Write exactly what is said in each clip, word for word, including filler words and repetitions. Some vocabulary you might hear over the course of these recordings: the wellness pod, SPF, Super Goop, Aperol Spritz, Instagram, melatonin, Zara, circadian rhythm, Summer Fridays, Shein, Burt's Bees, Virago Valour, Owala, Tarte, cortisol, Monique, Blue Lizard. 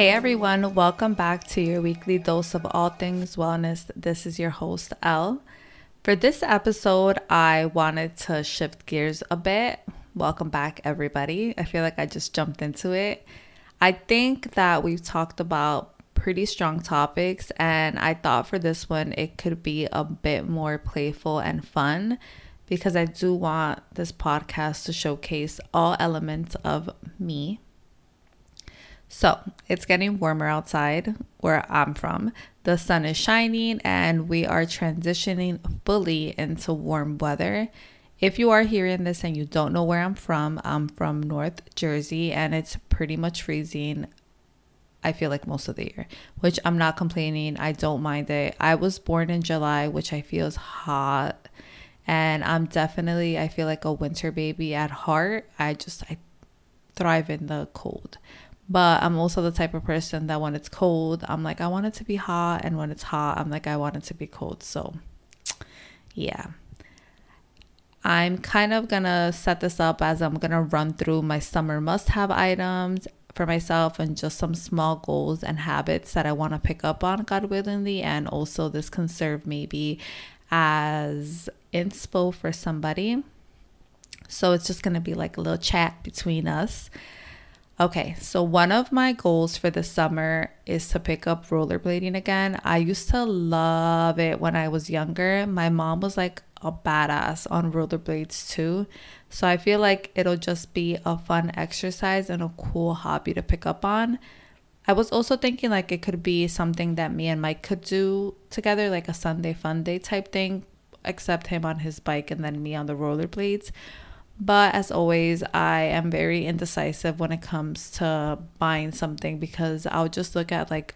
Hey everyone, welcome back to your weekly dose of all things wellness. This is your host, Elle. For this episode, I wanted to shift gears a bit. Welcome back, everybody. I feel like I just jumped into it. I think that we've talked about pretty strong topics, and I thought for this one, it could be a bit more playful and fun because I do want this podcast to showcase all elements of me. So it's getting warmer outside where I'm from. The sun is shining and we are transitioning fully into warm weather. If you are hearing this and you don't know where I'm from, I'm from North Jersey and it's pretty much freezing, I feel like, most of the year, which I'm not complaining. I don't mind it. I was born in July, which I feel is hot, and I'm definitely, I feel like a winter baby at heart. I just, I thrive in the cold. But I'm also the type of person that when it's cold, I'm like, I want it to be hot. And when it's hot, I'm like, I want it to be cold. So yeah, I'm kind of going to set this up as I'm going to run through my summer must-have items for myself and just some small goals and habits that I want to pick up on, God willingly. And also this can serve maybe as inspo for somebody. So it's just going to be like a little chat between us. Okay, so one of my goals for the summer is to pick up rollerblading again. I used to love it when I was younger. My mom was like a badass on rollerblades too. So I feel like it'll just be a fun exercise and a cool hobby to pick up on. I was also thinking like it could be something that me and Mike could do together, like a Sunday fun day type thing, except him on his bike and then me on the rollerblades. But as always, I am very indecisive when it comes to buying something because I'll just look at like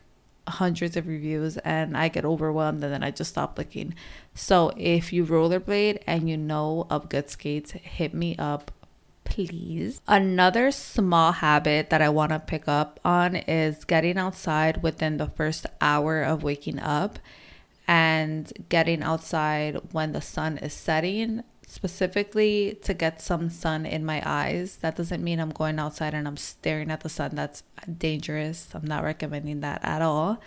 hundreds of reviews and I get overwhelmed and then I just stop looking. So if you rollerblade and you know of good skates, hit me up, please. Another small habit that I want to pick up on is getting outside within the first hour of waking up and getting outside when the sun is setting, specifically to get some sun in my eyes. That doesn't mean I'm going outside and I'm staring at the sun. That's dangerous. I'm not recommending that at all.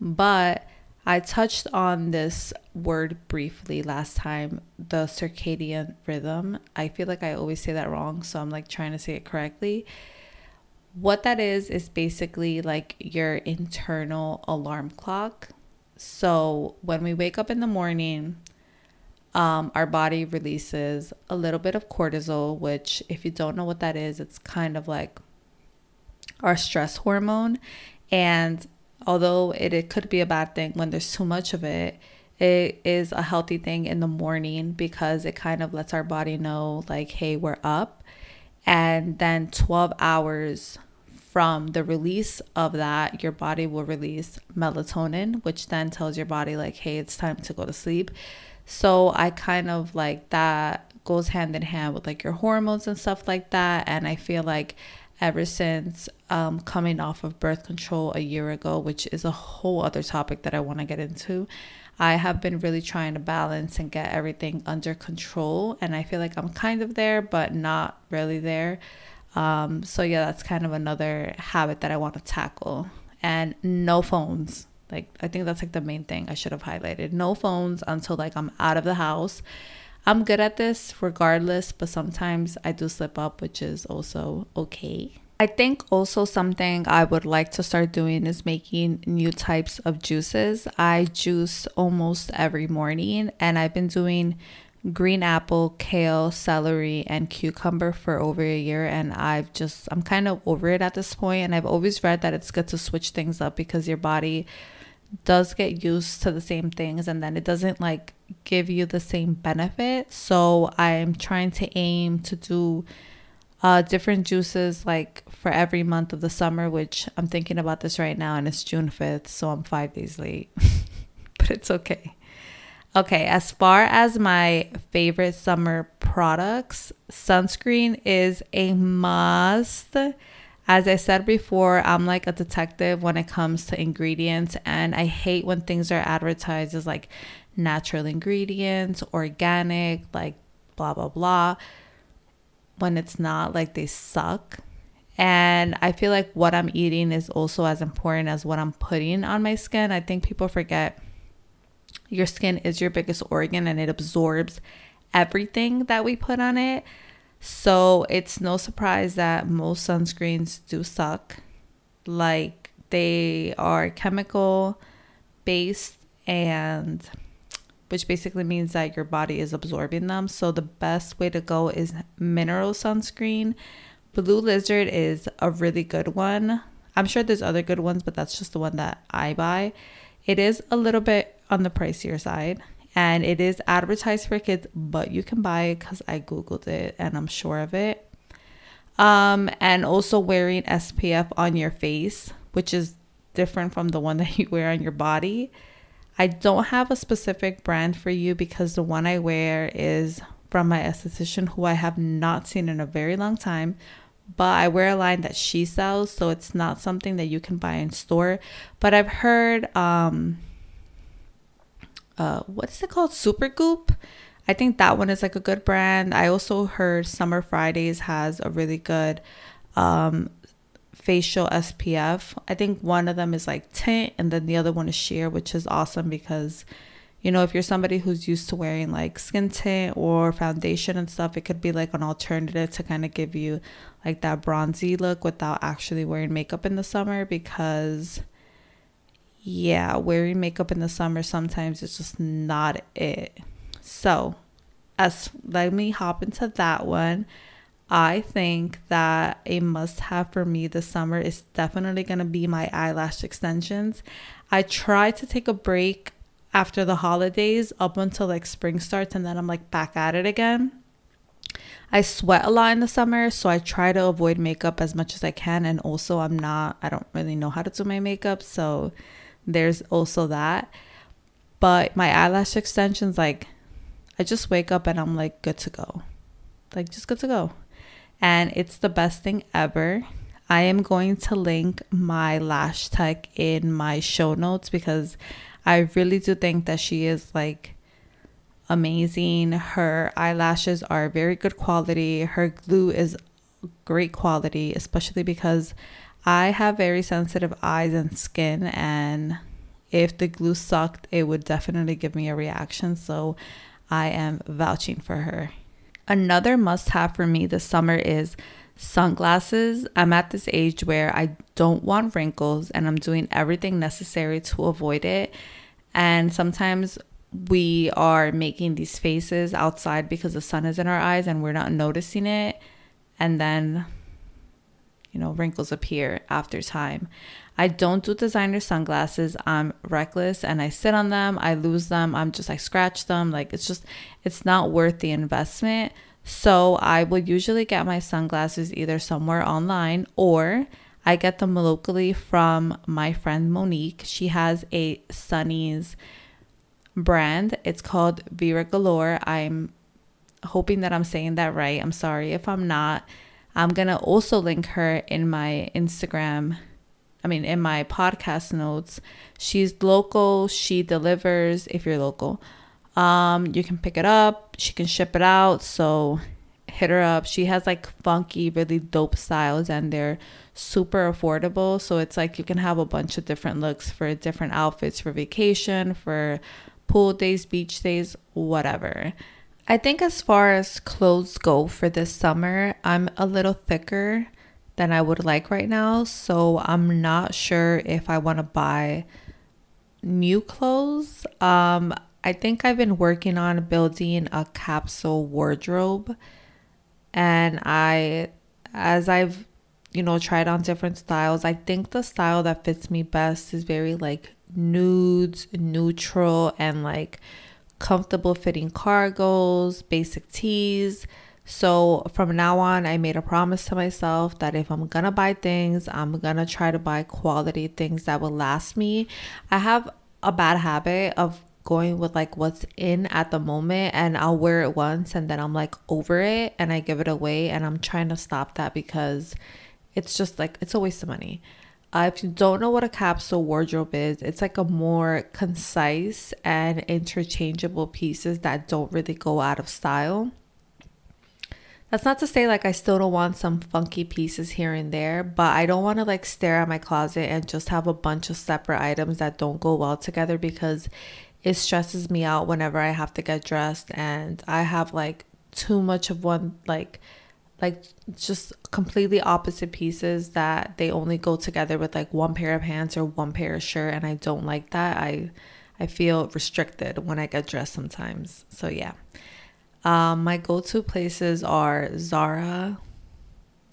But I touched on this word briefly last time, the circadian rhythm. I feel like I always say that wrong, so I'm like trying to say it correctly. What that is is basically like your internal alarm clock. So when we wake up in the morning, Um, our body releases a little bit of cortisol, which if you don't know what that is, it's kind of like our stress hormone. And although it, it could be a bad thing when there's too much of it, it is a healthy thing in the morning because it kind of lets our body know like, hey, we're up. And then twelve hours from the release of that, your body will release melatonin, which then tells your body like, hey, it's time to go to sleep. So I kind of like that goes hand in hand with like your hormones and stuff like that. And I feel like ever since um, coming off of birth control a year ago, which is a whole other topic that I want to get into, I have been really trying to balance and get everything under control. And I feel like I'm kind of there, but not really there. Um, so yeah, that's kind of another habit that I want to tackle. And no phones. Like, I think that's like the main thing I should have highlighted. No phones until like I'm out of the house. I'm good at this regardless, but sometimes I do slip up, which is also okay. I think also something I would like to start doing is making new types of juices. I juice almost every morning and I've been doing green apple, kale, celery, and cucumber for over a year, and I've just, I'm kind of over it at this point. And I've always read that it's good to switch things up because your body does get used to the same things and then it doesn't like give you the same benefit. So I'm trying to aim to do uh different juices like for every month of the summer, which I'm thinking about this right now, and it's June fifth, so I'm five days late but it's okay. Okay, as far as my favorite summer products, sunscreen is a must. As I said before, I'm like a detective when it comes to ingredients, and I hate when things are advertised as like natural ingredients, organic, like blah, blah, blah, when it's not, like they suck. And I feel like what I'm eating is also as important as what I'm putting on my skin. I think people forget your skin is your biggest organ and it absorbs everything that we put on it. So it's no surprise that most sunscreens do suck. Like, they are chemical based, and which basically means that your body is absorbing them. So the best way to go is mineral sunscreen. Blue Lizard is a really good one. I'm sure there's other good ones, but that's just the one that I buy. It is a little bit on the pricier side, and it is advertised for kids, but you can buy it because I Googled it and I'm sure of it. Um, and also wearing S P F on your face, which is different from the one that you wear on your body. I don't have a specific brand for you because the one I wear is from my esthetician, who I have not seen in a very long time, but I wear a line that she sells, so it's not something that you can buy in store. But I've heard, um, uh, what is it called? Super Goop. I think that one is like a good brand. I also heard Summer Fridays has a really good um, facial S P F. I think one of them is like Tint, and then the other one is Sheer, which is awesome because, you know, if you're somebody who's used to wearing like skin tint or foundation and stuff, it could be like an alternative to kind of give you like that bronzy look without actually wearing makeup in the summer. Because yeah, wearing makeup in the summer sometimes is just not it. So as let me hop into that one. I think that a must-have for me this summer is definitely going to be my eyelash extensions. I try to take a break after the holidays up until like spring starts, and then I'm like back at it again. I sweat a lot in the summer, so I try to avoid makeup as much as I can, and also I'm not I don't really know how to do my makeup, so there's also that. But my eyelash extensions, like, I just wake up and I'm like good to go, like just good to go, and it's the best thing ever. I am going to link my lash tech in my show notes because I really do think that she is like amazing. Her eyelashes are very good quality. Her glue is great quality, especially because I have very sensitive eyes and skin, and if the glue sucked, it would definitely give me a reaction. So I am vouching for her. Another must-have for me this summer is sunglasses. I'm at this age where I don't want wrinkles, and I'm doing everything necessary to avoid it. And sometimes we are making these faces outside because the sun is in our eyes and we're not noticing it, and then, you know, wrinkles appear after time. I don't do designer sunglasses. I'm reckless and I sit on them, I lose them, I'm just I scratch them, like it's just it's not worth the investment. So I will usually get my sunglasses either somewhere online, or I get them locally from my friend Monique. She has a Sunnies brand. It's called Virago Valour. I'm hoping that I'm saying that right. I'm sorry if I'm not. I'm going to also link her in my Instagram. I mean, in my podcast notes. She's local. She delivers if you're local. Um, you can pick it up, she can ship it out, so hit her up. She has like funky, really dope styles, and they're super affordable. So it's like you can have a bunch of different looks for different outfits, for vacation, for pool days, beach days, whatever. I think as far as clothes go for this summer, I'm a little thicker than I would like right now, so I'm not sure if I want to buy new clothes. Um, I think I've been working on building a capsule wardrobe, and I, as I've, you know, tried on different styles, I think the style that fits me best is very like nudes, neutral, and like comfortable fitting cargos, basic tees. So from now on, I made a promise to myself that if I'm gonna buy things, I'm gonna try to buy quality things that will last me. I have a bad habit of going with like what's in at the moment, and I'll wear it once and then I'm like over it and I give it away, and I'm trying to stop that because it's just like it's a waste of money. Uh, if you don't know what a capsule wardrobe is, it's like a more concise and interchangeable pieces that don't really go out of style. That's not to say like I still don't want some funky pieces here and there, but I don't want to like stare at my closet and just have a bunch of separate items that don't go well together, because it stresses me out whenever I have to get dressed and I have like too much of one, like like just completely opposite pieces that they only go together with like one pair of pants or one pair of shirt, and I don't like that. I I feel restricted when I get dressed sometimes. So yeah. Um, my go-to places are Zara,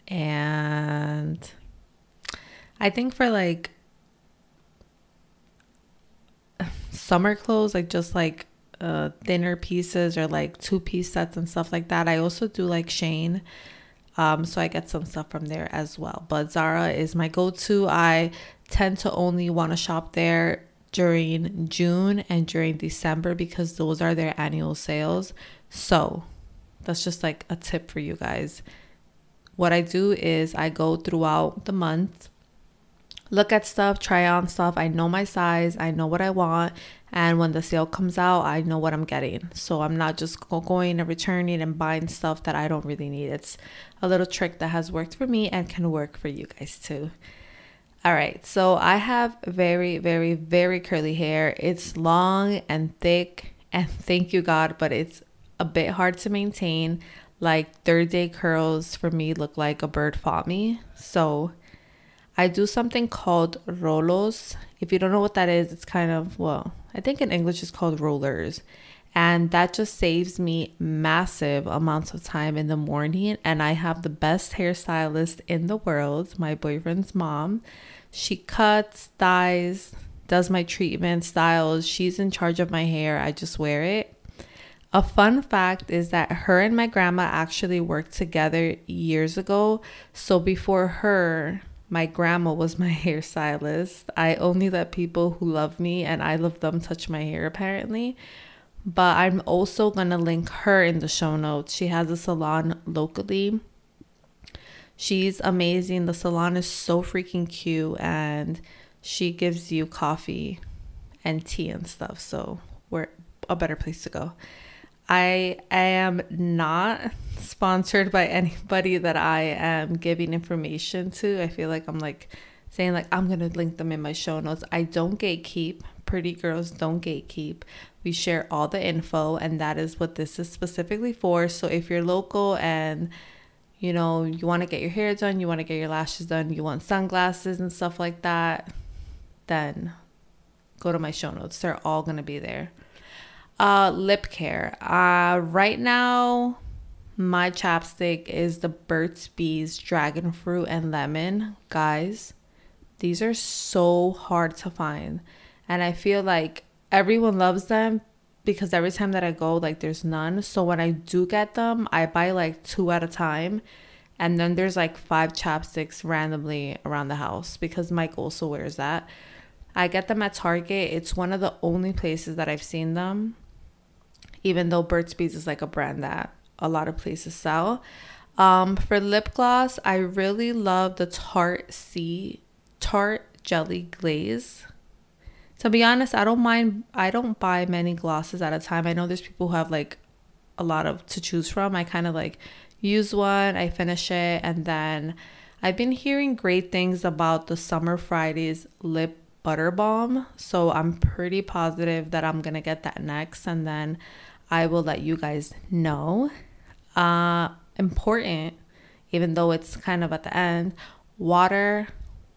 and I think for like summer clothes, like just like uh, thinner pieces or like two-piece sets and stuff like that. I also do like Shein, um, so I get some stuff from there as well. But Zara is my go-to. I tend to only want to shop there during June and during December because those are their annual sales. So that's just like a tip for you guys. What I do is I go throughout the month, look at stuff, try on stuff. I know my size, I know what I want, and when the sale comes out, I know what I'm getting. So I'm not just going and returning and buying stuff that I don't really need. It's a little trick that has worked for me and can work for you guys too. All right, so I have very, very, very curly hair. It's long and thick, and thank you God, but it's a bit hard to maintain. Like third day curls for me look like a bird fought me. So I do something called rolos. If you don't know what that is, it's kind of, well, I think in English it's called rollers, and that just saves me massive amounts of time in the morning. And I have the best hairstylist in the world, my boyfriend's mom. She cuts, dyes, does my treatment, styles. She's in charge of my hair. I just wear it. A fun fact is that her and my grandma actually worked together years ago. So before her, my grandma was my hairstylist. I only let people who love me and I love them touch my hair apparently. But I'm also going to link her in the show notes. She has a salon locally. She's amazing. The salon is so freaking cute, and she gives you coffee and tea and stuff. So we're a better place to go. I am not sponsored by anybody that I am giving information to. I feel like I'm like saying like I'm going to link them in my show notes. I don't gatekeep. Pretty girls don't gatekeep. We share all the info, and that is what this is specifically for. So if you're local and you know you want to get your hair done, you want to get your lashes done, you want sunglasses and stuff like that, then go to my show notes. They're all going to be there. Uh, lip care. Uh, right now, my chapstick is the Burt's Bees Dragon Fruit and Lemon. Guys, these are so hard to find. And I feel like everyone loves them because every time that I go, like there's none. So when I do get them, I buy like two at a time. And then there's like five chapsticks randomly around the house because Mike also wears that. I get them at Target. It's one of the only places that I've seen them, even though Burt's Bees is like a brand that a lot of places sell. Um, for lip gloss, I really love the Tarte C Tarte Jelly Glaze. To be honest, I don't mind. I don't buy many glosses at a time. I know there's people who have like a lot of to choose from. I kind of like use one, I finish it, and then I've been hearing great things about the Summer Fridays lip butter balm. So I'm pretty positive that I'm gonna get that next, and then I will let you guys know. Uh, important, even though it's kind of at the end, water,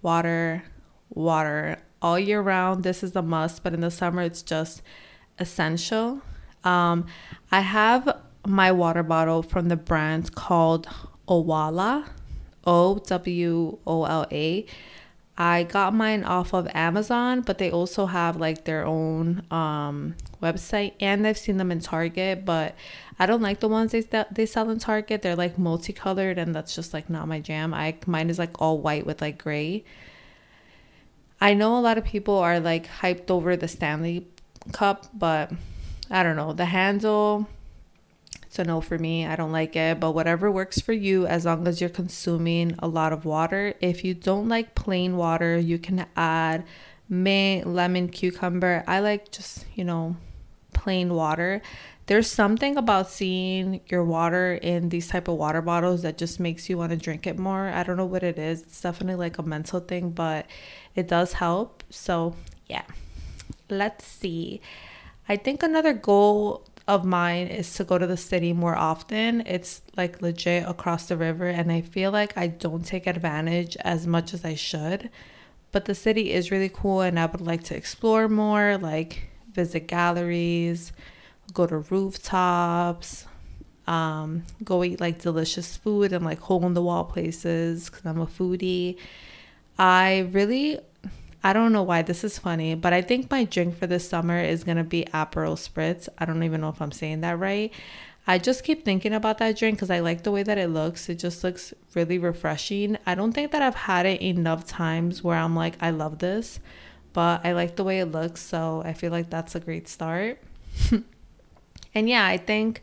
water, water all year round. This is a must, but in the summer, it's just essential. Um, I have my water bottle from the brand called Owala, O W O L A. I got mine off of Amazon, but they also have like their own um, website, and I've seen them in Target, but I don't like the ones they, they sell in Target. They're like multicolored, and that's just like not my jam. I mine is like all white with like gray. I know a lot of people are like hyped over the Stanley Cup, but I don't know. The handle, it's a no for me. I don't like it, but whatever works for you, as long as you're consuming a lot of water. If you don't like plain water, you can add mint, lemon, cucumber. I like just, you know, plain water. There's something about seeing your water in these type of water bottles that just makes you want to drink it more. I don't know what it is. It's definitely like a mental thing, but it does help. So yeah, let's see. I think another goal of mine is to go to the city more often. It's like legit across the river, and I feel like I don't take advantage as much as I should. But the city is really cool, and I would like to explore more, like visit galleries, go to rooftops, um, go eat like delicious food and like hole-in-the-wall places, because I'm a foodie. I really, I don't know why this is funny, but I think my drink for this summer is going to be Aperol Spritz. I don't even know if I'm saying that right. I just keep thinking about that drink because I like the way that it looks. It just looks really refreshing. I don't think that I've had it enough times where I'm like, I love this, but I like the way it looks. So I feel like that's a great start. And yeah, I think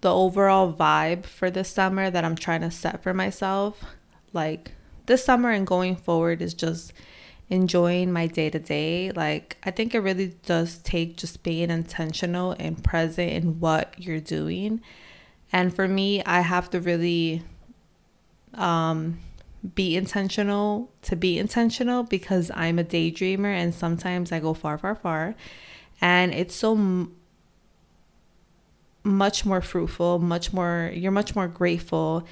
the overall vibe for this summer that I'm trying to set for myself, like this summer and going forward, is just enjoying my day-to-day. Like I think it really does take just being intentional and present in what you're doing. And for me, I have to really um be intentional to be intentional, because I'm a daydreamer and sometimes I go far far far, and it's so m- much more fruitful, much more you're much more grateful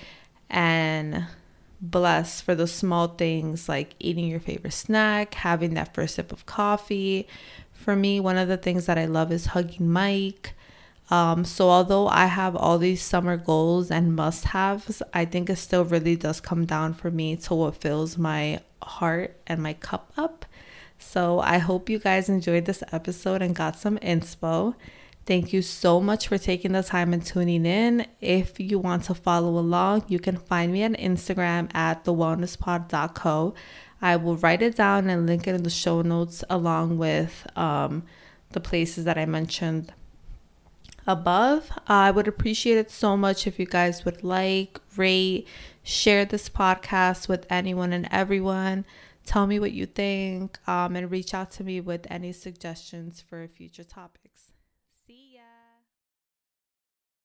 and blessed for the small things, like eating your favorite snack, having that first sip of coffee. For me, one of the things that I love is hugging Mike. Um, so although I have all these summer goals and must-haves, I think it still really does come down for me to what fills my heart and my cup up. So I hope you guys enjoyed this episode and got some inspo. Thank you so much for taking the time and tuning in. If you want to follow along, you can find me on Instagram at the wellness pod dot co. I will write it down and link it in the show notes along with um, the places that I mentioned above. Uh, I would appreciate it so much if you guys would like, rate, share this podcast with anyone and everyone. Tell me what you think um, and reach out to me with any suggestions for future topics.